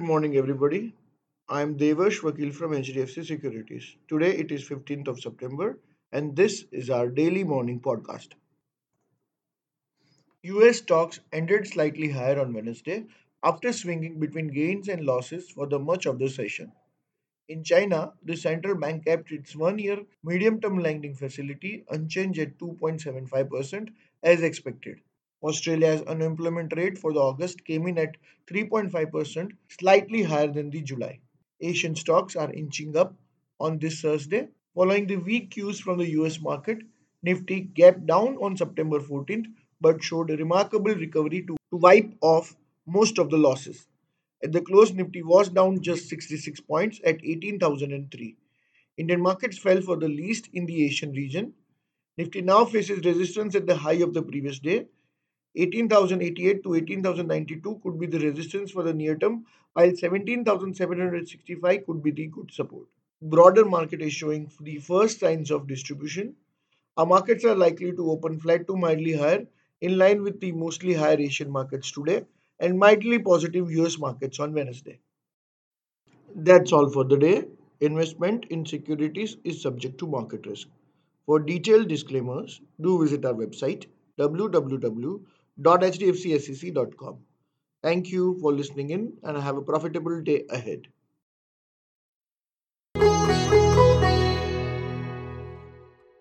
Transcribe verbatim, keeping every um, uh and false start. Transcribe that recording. Good morning everybody. I am Devash Vakil from H D F C Securities. Today it is fifteenth of September and this is our daily morning podcast. U S stocks ended slightly higher on Wednesday after swinging between gains and losses for the much of the session. In China, the central bank kept its one-year medium-term lending facility unchanged at two point seven five percent as expected. Australia's unemployment rate for the August came in at three point five percent, slightly higher than the July. Asian stocks are inching up on this Thursday, following the weak cues from the U S market. Nifty gapped down on September fourteenth, but showed a remarkable recovery to, to wipe off most of the losses. At the close, Nifty was down just sixty-six points at eighteen thousand three. Indian markets fell for the least in the Asian region. Nifty now faces resistance at the high of the previous day. eighteen thousand eighty-eight to eighteen thousand ninety-two could be the resistance for the near term, while seventeen thousand seven hundred sixty-five could be the good support. Broader market is showing the first signs of distribution. Our markets are likely to open flat to mildly higher, in line with the mostly higher Asian markets today and mildly positive U S markets on Wednesday. That's all for the day. Investment in securities is subject to market risk. For detailed disclaimers, do visit our website w w w dot h d f c s e c dot com. Thank you for listening in and have a profitable day ahead.